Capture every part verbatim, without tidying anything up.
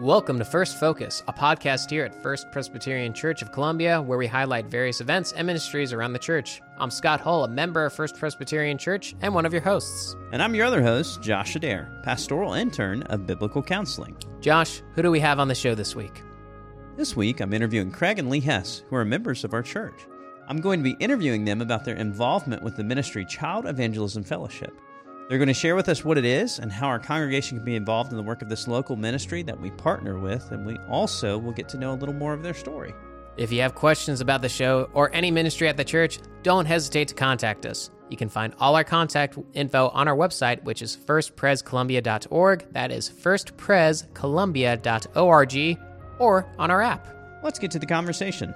Welcome to First Focus, a podcast here at First Presbyterian Church of Columbia, where we highlight various events and ministries around the church. I'm Scott Hull, a member of First Presbyterian Church and one of your hosts. And I'm your other host, Josh Adair, pastoral intern of Biblical Counseling. Josh, who do we have on the show this week? This week, I'm interviewing Craig and Lee Hess, who are members of our church. I'm going to be interviewing them about their involvement with the ministry Child Evangelism Fellowship. They're going to share with us what it is and how our congregation can be involved in the work of this local ministry that we partner with, and we also will get to know a little more of their story. If you have questions about the show or any ministry at the church, don't hesitate to contact us. You can find all our contact info on our website, which is first pres columbia dot org. That is first pres columbia dot org, or on our app. Let's get to the conversation.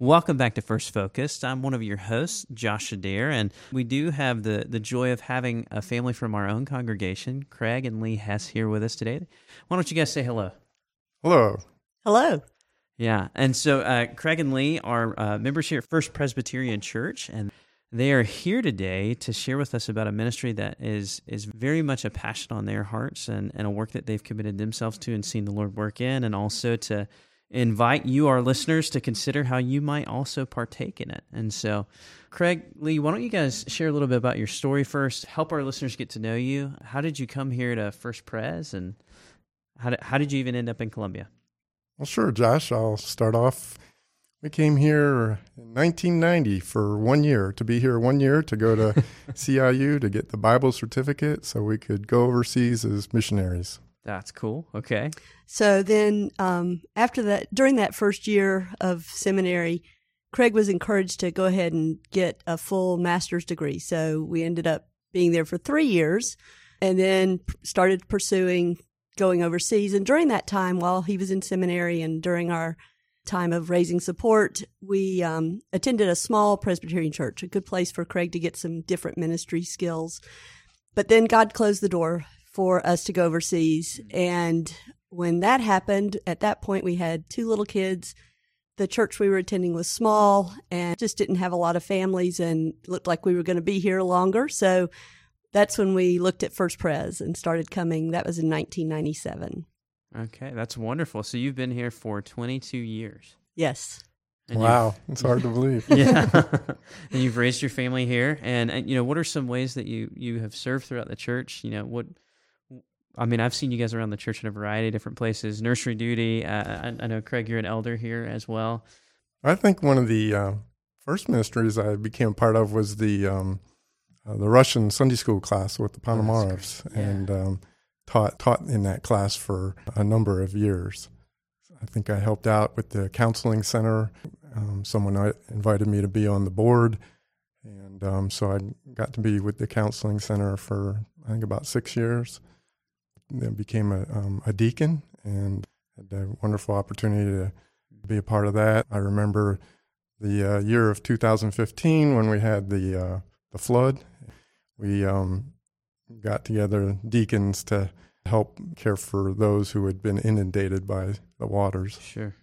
Welcome back to First Focused. I'm one of your hosts, Josh Adair, and we do have the, the joy of having a family from our own congregation, Craig and Lee Hess, here with us today. Why don't you guys say hello? Hello. Hello. Yeah, and so uh, Craig and Lee are uh, members here at First Presbyterian Church, and they are here today to share with us about a ministry that is is very much a passion on their hearts and, and a work that they've committed themselves to and seen the Lord work in, and also to invite you, our listeners, to consider how you might also partake in it. And so, Craig, Lee, why don't you guys share a little bit about your story first, help our listeners get to know you. How did you come here to First Pres, and how did, how did you even end up in Columbia? Well, sure, Josh. I'll start off. We came here in nineteen ninety for one year, to be here one year, to go to C I U to get the Bible certificate so we could go overseas as missionaries. That's cool. Okay. So then um, after that, during that first year of seminary, Craig was encouraged to go ahead and get a full master's degree. So we ended up being there for three years and then started pursuing going overseas. And during that time, while he was in seminary and during our time of raising support, we um, attended a small Presbyterian church, a good place for Craig to get some different ministry skills. But then God closed the door for us to go overseas. And when that happened, at that point, we had two little kids. The church we were attending was small and just didn't have a lot of families and looked like we were going to be here longer. So that's when we looked at First Pres and started coming. That was in nineteen ninety-seven. Okay, that's wonderful. So you've been here for twenty-two years. Yes. And wow, it's hard to believe. Yeah. And you've raised your family here. And, and, you know, what are some ways that you, you have served throughout the church? You know, what... I mean, I've seen you guys around the church in a variety of different places, nursery duty. Uh, I, I know, Craig, you're an elder here as well. I think one of the uh, first ministries I became part of was the um, uh, the Russian Sunday school class with the Ponomarovs, oh, yeah. and um, taught taught in that class for a number of years. I think I helped out with the counseling center. Um, someone invited me to be on the board, and um, so I got to be with the counseling center for, I think, about six years. Then became a, um, a deacon and had a wonderful opportunity to be a part of that. I remember the uh, year of two thousand fifteen when we had the uh, the flood. We um, got together deacons to help care for those who had been inundated by the waters. Sure.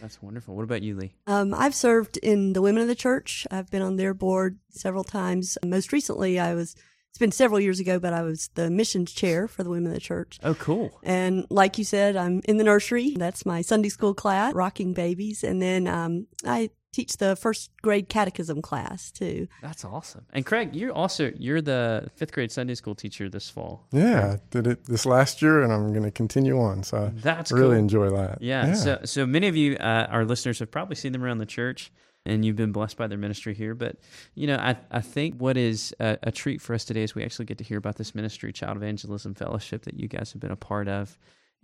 That's wonderful. What about you, Lee? Um, I've served in the Women of the Church. I've been on their board several times. Most recently, I was... It's been several years ago, but I was the missions chair for the Women of the Church. Oh, cool. And like you said, I'm in the nursery. That's my Sunday school class, rocking babies. And then um, I teach the first grade catechism class, too. That's awesome. And Craig, you're also, you're the fifth grade Sunday school teacher this fall. Yeah, I did it this last year, and I'm going to continue on. So I That's really cool. enjoy that. Yeah, yeah. So, so many of you, uh, our listeners, have probably seen them around the church. And you've been blessed by their ministry here. But, you know, I I think what is a, a treat for us today is we actually get to hear about this ministry, Child Evangelism Fellowship, that you guys have been a part of,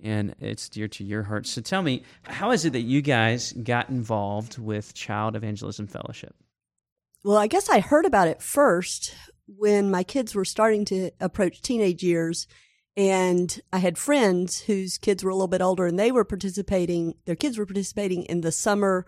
and it's dear to your heart. So tell me, how is it that you guys got involved with Child Evangelism Fellowship? Well, I guess I heard about it first when my kids were starting to approach teenage years, and I had friends whose kids were a little bit older, and they were participating, their kids were participating in the summer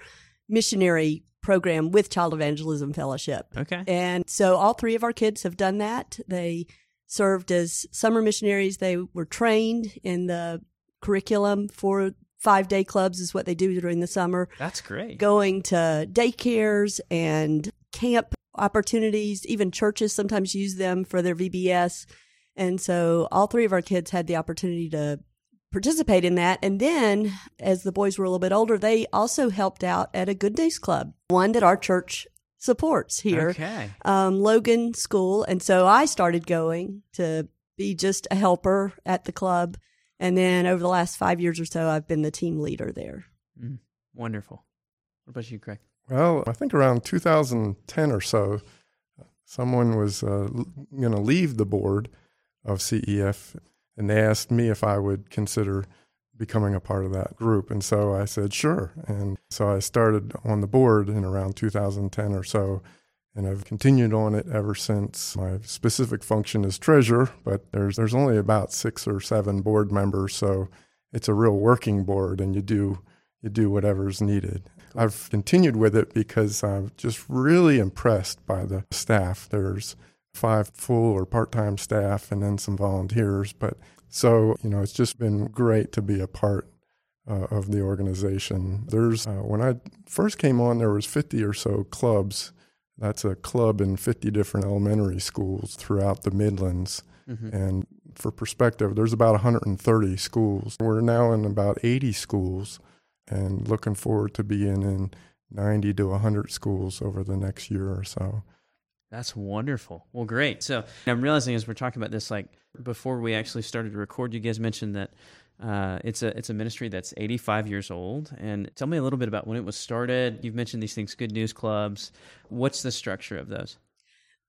missionary program with Child Evangelism Fellowship. Okay. And so all three of our kids have done that. They served as summer missionaries. They were trained in the curriculum for five-day clubs is what they do during the summer. That's great. Going to daycares and camp opportunities. Even churches sometimes use them for their V B S. And so all three of our kids had the opportunity to participate in that. And then as the boys were a little bit older, they also helped out at a Good News Club, one that our church supports here, okay. um, Logan School. And so I started going to be just a helper at the club. And then over the last five years or so, I've been the team leader there. Mm, wonderful. What about you, Craig? Well, I think around two thousand ten or so, someone was uh, going to leave the board of C E F, and they asked me if I would consider becoming a part of that group. And so I said, sure. And so I started on the board in around two thousand ten or so, and I've continued on it ever since. My specific function is treasurer, but there's there's only about six or seven board members, so it's a real working board, and you do you do whatever's needed. I've continued with it because I'm just really impressed by the staff. There's five full or part-time staff and then some volunteers. But so, you know, it's just been great to be a part uh, of the organization. There's, uh, when I first came on, there was fifty or so clubs. That's a club in fifty different elementary schools throughout the Midlands. Mm-hmm. And for perspective, there's about one hundred thirty schools. We're now in about eighty schools and looking forward to being in ninety to one hundred schools over the next year or so. That's wonderful. Well, great. So I'm realizing as we're talking about this, like before we actually started to record, you guys mentioned that uh, it's a it's a ministry that's eighty-five years old. And tell me a little bit about when it was started. You've mentioned these things, Good News Clubs. What's the structure of those?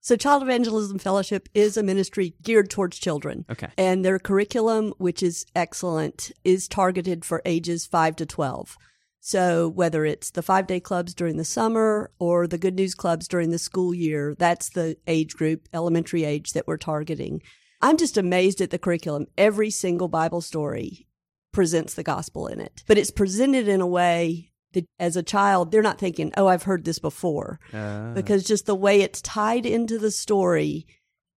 So Child Evangelism Fellowship is a ministry geared towards children. Okay. And their curriculum, which is excellent, is targeted for ages five to twelve. So whether it's the five-day clubs during the summer or the Good News Clubs during the school year, that's the age group, elementary age, that we're targeting. I'm just amazed at the curriculum. Every single Bible story presents the gospel in it, but it's presented in a way that as a child, they're not thinking, oh, I've heard this before, uh. because just the way it's tied into the story,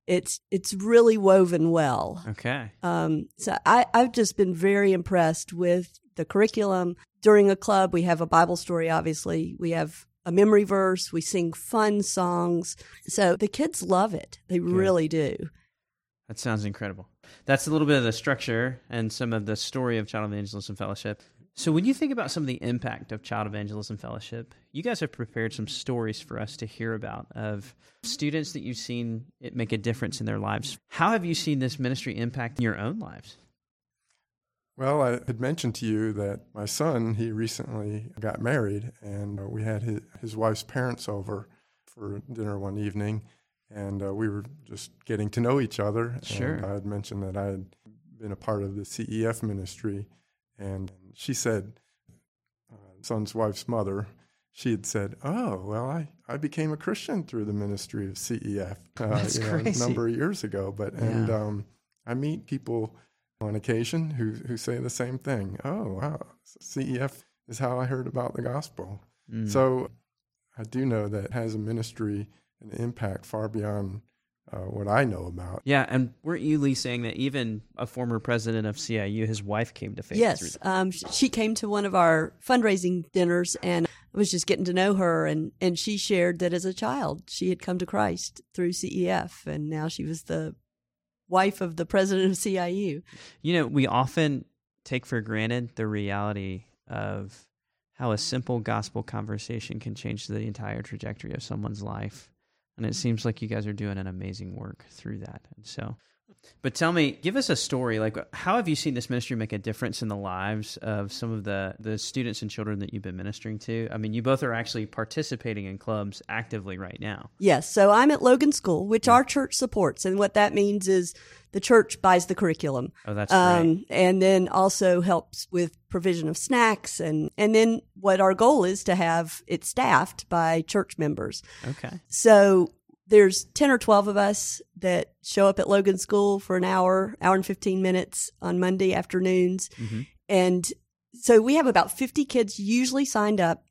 it's it's really woven well. Okay. Um, so I, I've just been very impressed with the curriculum. During a club, we have a Bible story, obviously. We have a memory verse. We sing fun songs. So the kids love it. They Good. Really do. That sounds incredible. That's a little bit of the structure and some of the story of Child Evangelism Fellowship. So when you think about some of the impact of Child Evangelism Fellowship, you guys have prepared some stories for us to hear about of students that you've seen it make a difference in their lives. How have you seen this ministry impact your own lives? Well, I had mentioned to you that my son, he recently got married, and uh, we had his, his wife's parents over for dinner one evening, and uh, we were just getting to know each other. Sure. And I had mentioned that I had been a part of the C E F ministry, and she said, uh, son's wife's mother, she had said, oh, well, I, I became a Christian through the ministry of C E F uh, That's crazy. Know, a number of years ago. But yeah. And um, I meet people on occasion who who say the same thing. Oh, wow, C E F is how I heard about the gospel. Mm. So I do know that it has a ministry and impact far beyond uh, what I know about. Yeah, and weren't you, Lee, saying that even a former president of C I U, his wife came to faith? Yes, um, she came to one of our fundraising dinners, and I was just getting to know her, and, and she shared that as a child she had come to Christ through C E F, and now she was the wife of the president of C I U. You know, we often take for granted the reality of how a simple gospel conversation can change the entire trajectory of someone's life. And it seems like you guys are doing an amazing work through that. And so, but tell me, give us a story. Like, how have you seen this ministry make a difference in the lives of some of the, the students and children that you've been ministering to? I mean, you both are actually participating in clubs actively right now. Yes. So I'm at Logan School, which our church supports. And what that means is the church buys the curriculum. Oh, that's um, great. And then also helps with provision of snacks. And, and then what our goal is to have it staffed by church members. Okay. So there's ten or twelve of us that show up at Logan School for an hour, hour and fifteen minutes on Monday afternoons. Mm-hmm. And so we have about fifty kids usually signed up,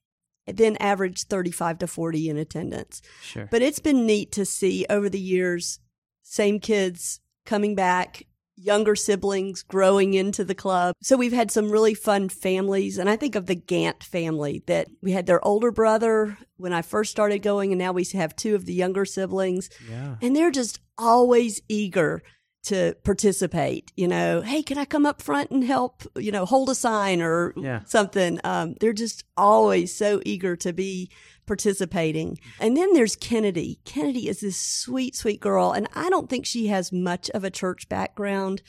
then average thirty-five to forty in attendance. Sure. But it's been neat to see over the years, same kids coming back younger siblings growing into the club. So we've had some really fun families. And I think of the Gant family, that we had their older brother when I first started going, and now we have two of the younger siblings. Yeah. And they're just always eager to participate. You know, hey, can I come up front and help, you know, hold a sign or yeah. something? Um, they're just always so eager to be participating. And then there's Kennedy. Kennedy is this sweet, sweet girl. And I don't think she has much of a church background,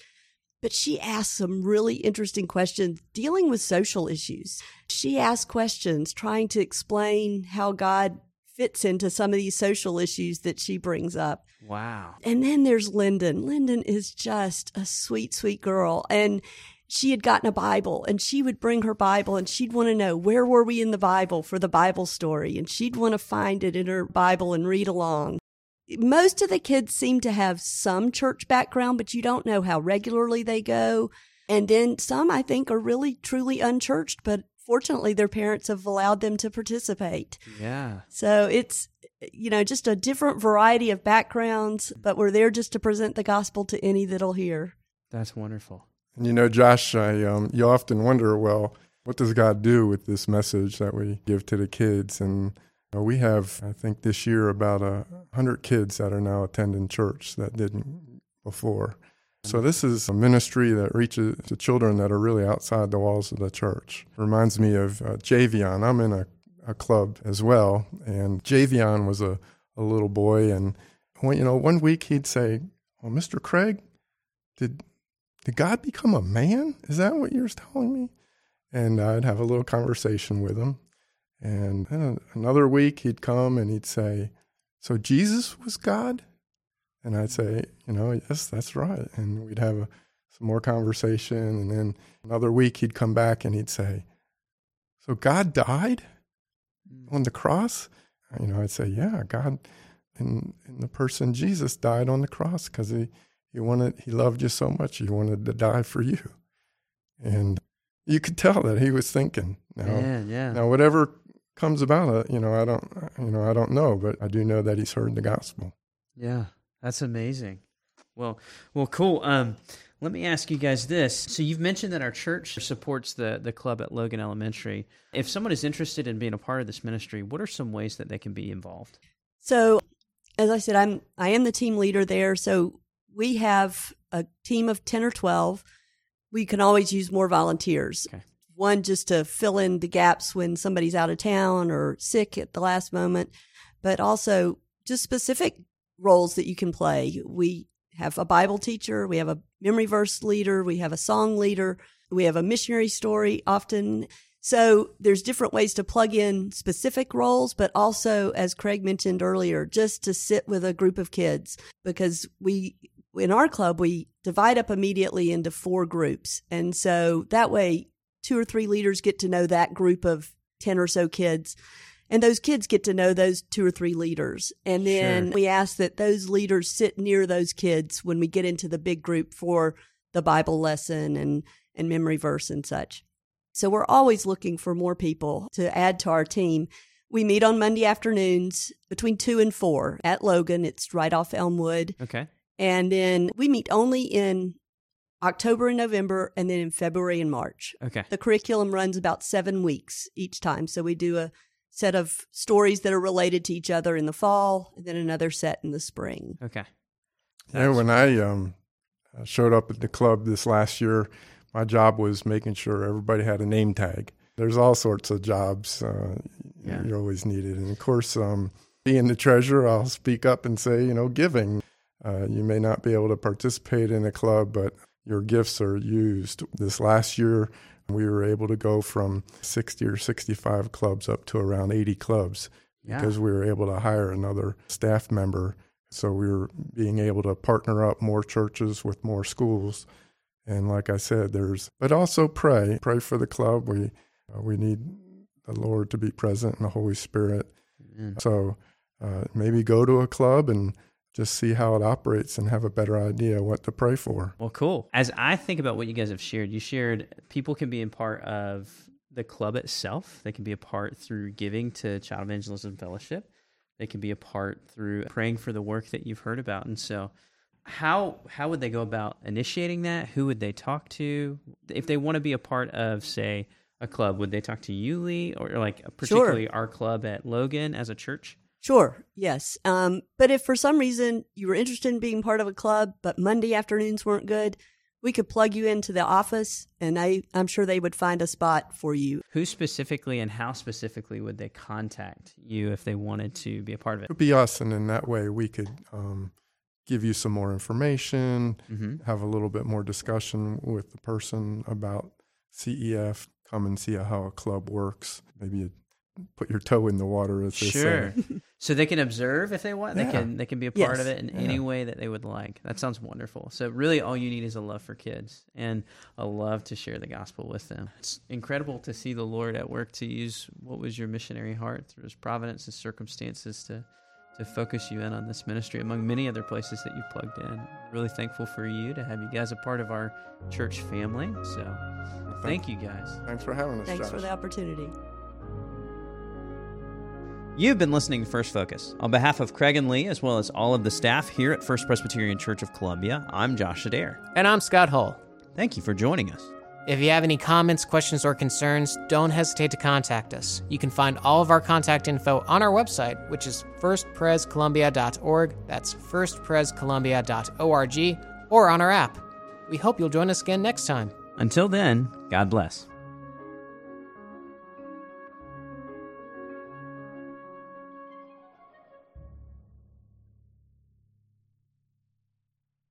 but she asks some really interesting questions dealing with social issues. She asks questions trying to explain how God fits into some of these social issues that she brings up. Wow. And then there's Lyndon. Lyndon is just a sweet, sweet girl. And she had gotten a Bible, and she would bring her Bible, and she'd want to know, where were we in the Bible for the Bible story? And she'd want to find it in her Bible and read along. Most of the kids seem to have some church background, but you don't know how regularly they go. And then some, I think, are really truly unchurched, but fortunately, their parents have allowed them to participate. Yeah. So it's, you know, just a different variety of backgrounds, but we're there just to present the gospel to any that'll hear. That's wonderful. And you know, Josh, I, um, you often wonder, well, what does God do with this message that we give to the kids? And you know, we have, I think this year, about uh, one hundred kids that are now attending church that didn't before. So this is a ministry that reaches to children that are really outside the walls of the church. Reminds me of uh, Javion. I'm in a, a club as well, and Javion was a, a little boy, and when, you know, one week he'd say, "Well, Mister Craig, did did God become a man? Is that what you're telling me?" And I'd have a little conversation with him, and then another week he'd come and he'd say, "So Jesus was God?" And I'd say, you know, yes, that's right. And we'd have a, some more conversation. And then another week he'd come back and he'd say, "So God died on the cross?" You know, I'd say, yeah, God in, in the person Jesus died on the cross because he, he wanted, he loved you so much, he wanted to die for you. And you could tell that he was thinking. Now, yeah, yeah. Now, whatever comes about it, you know, I don't, you know, I don't know, but I do know that he's heard the gospel. Yeah. That's amazing. Well, well, cool. Um, let me ask you guys this. So you've mentioned that our church supports the the club at Logan Elementary. If someone is interested in being a part of this ministry, what are some ways that they can be involved? So, as I said, I'm I am the team leader there. So we have a team of ten or twelve. We can always use more volunteers. Okay. One just to fill in the gaps when somebody's out of town or sick at the last moment, but also just specific roles that you can play. We have a Bible teacher, we have a memory verse leader, we have a song leader, we have a missionary story often. So there's different ways to plug in specific roles, but also, as Craig mentioned earlier, just to sit with a group of kids, because we, in our club, we divide up immediately into four groups. And so that way, two or three leaders get to know that group of ten or so kids. And those kids get to know those two or three leaders. And then sure. we ask that those leaders sit near those kids when we get into the big group for the Bible lesson and, and memory verse and such. So we're always looking for more people to add to our team. We meet on Monday afternoons between two and four at Logan. It's right off Elmwood. Okay. And then we meet only in October and November, and then in February and March. Okay. The curriculum runs about seven weeks each time. So we do a set of stories that are related to each other in the fall, and then another set in the spring. Okay. Yeah, when I um, showed up at the club this last year, my job was making sure everybody had a name tag. There's all sorts of jobs uh, yeah. you're always needed. And of course, um, being the treasurer, I'll speak up and say, you know, giving. Uh, you may not be able to participate in a club, but your gifts are used. This last year, we were able to go from sixty or sixty-five clubs up to around eighty clubs yeah. because we were able to hire another staff member. So we were being able to partner up more churches with more schools. And like I said, there's, but also pray, pray for the club. We, uh, we need the Lord to be present and the Holy Spirit. Mm. So uh, maybe go to a club and just see how it operates and have a better idea what to pray for. Well, cool. As I think about what you guys have shared, you shared people can be a part of the club itself. They can be a part through giving to Child Evangelism Fellowship. They can be a part through praying for the work that you've heard about. And so How how would they go about initiating that? Who would they talk to? If they want to be a part of, say, a club, would they talk to you, Lee, or like particularly sure. our club at Logan as a church? Sure, yes. Um, but if for some reason you were interested in being part of a club, but Monday afternoons weren't good, we could plug you into the office, and I, I'm sure they would find a spot for you. Who specifically and how specifically would they contact you if they wanted to be a part of it? It would be us, and in that way we could um, give you some more information, mm-hmm. have a little bit more discussion with the person about C E F, come and see how a club works, maybe put your toe in the water, as they sure. say. So they can observe if they want. Yeah. They can they can be a part yes. of it in yeah. any way that they would like. That sounds wonderful. So really all you need is a love for kids and a love to share the gospel with them. It's incredible to see the Lord at work to use what was your missionary heart through his providence and circumstances to, to focus you in on this ministry, among many other places that you've plugged in. Really thankful for you to have you guys a part of our church family. So well, thank, thank you guys. Thanks for having us, Thanks Josh. for the opportunity. You've been listening to First Focus. On behalf of Craig and Lee, as well as all of the staff here at First Presbyterian Church of Columbia, I'm Josh Adair. And I'm Scott Hull. Thank you for joining us. If you have any comments, questions, or concerns, don't hesitate to contact us. You can find all of our contact info on our website, which is first pres columbia dot org. That's first pres columbia dot org, or on our app. We hope you'll join us again next time. Until then, God bless.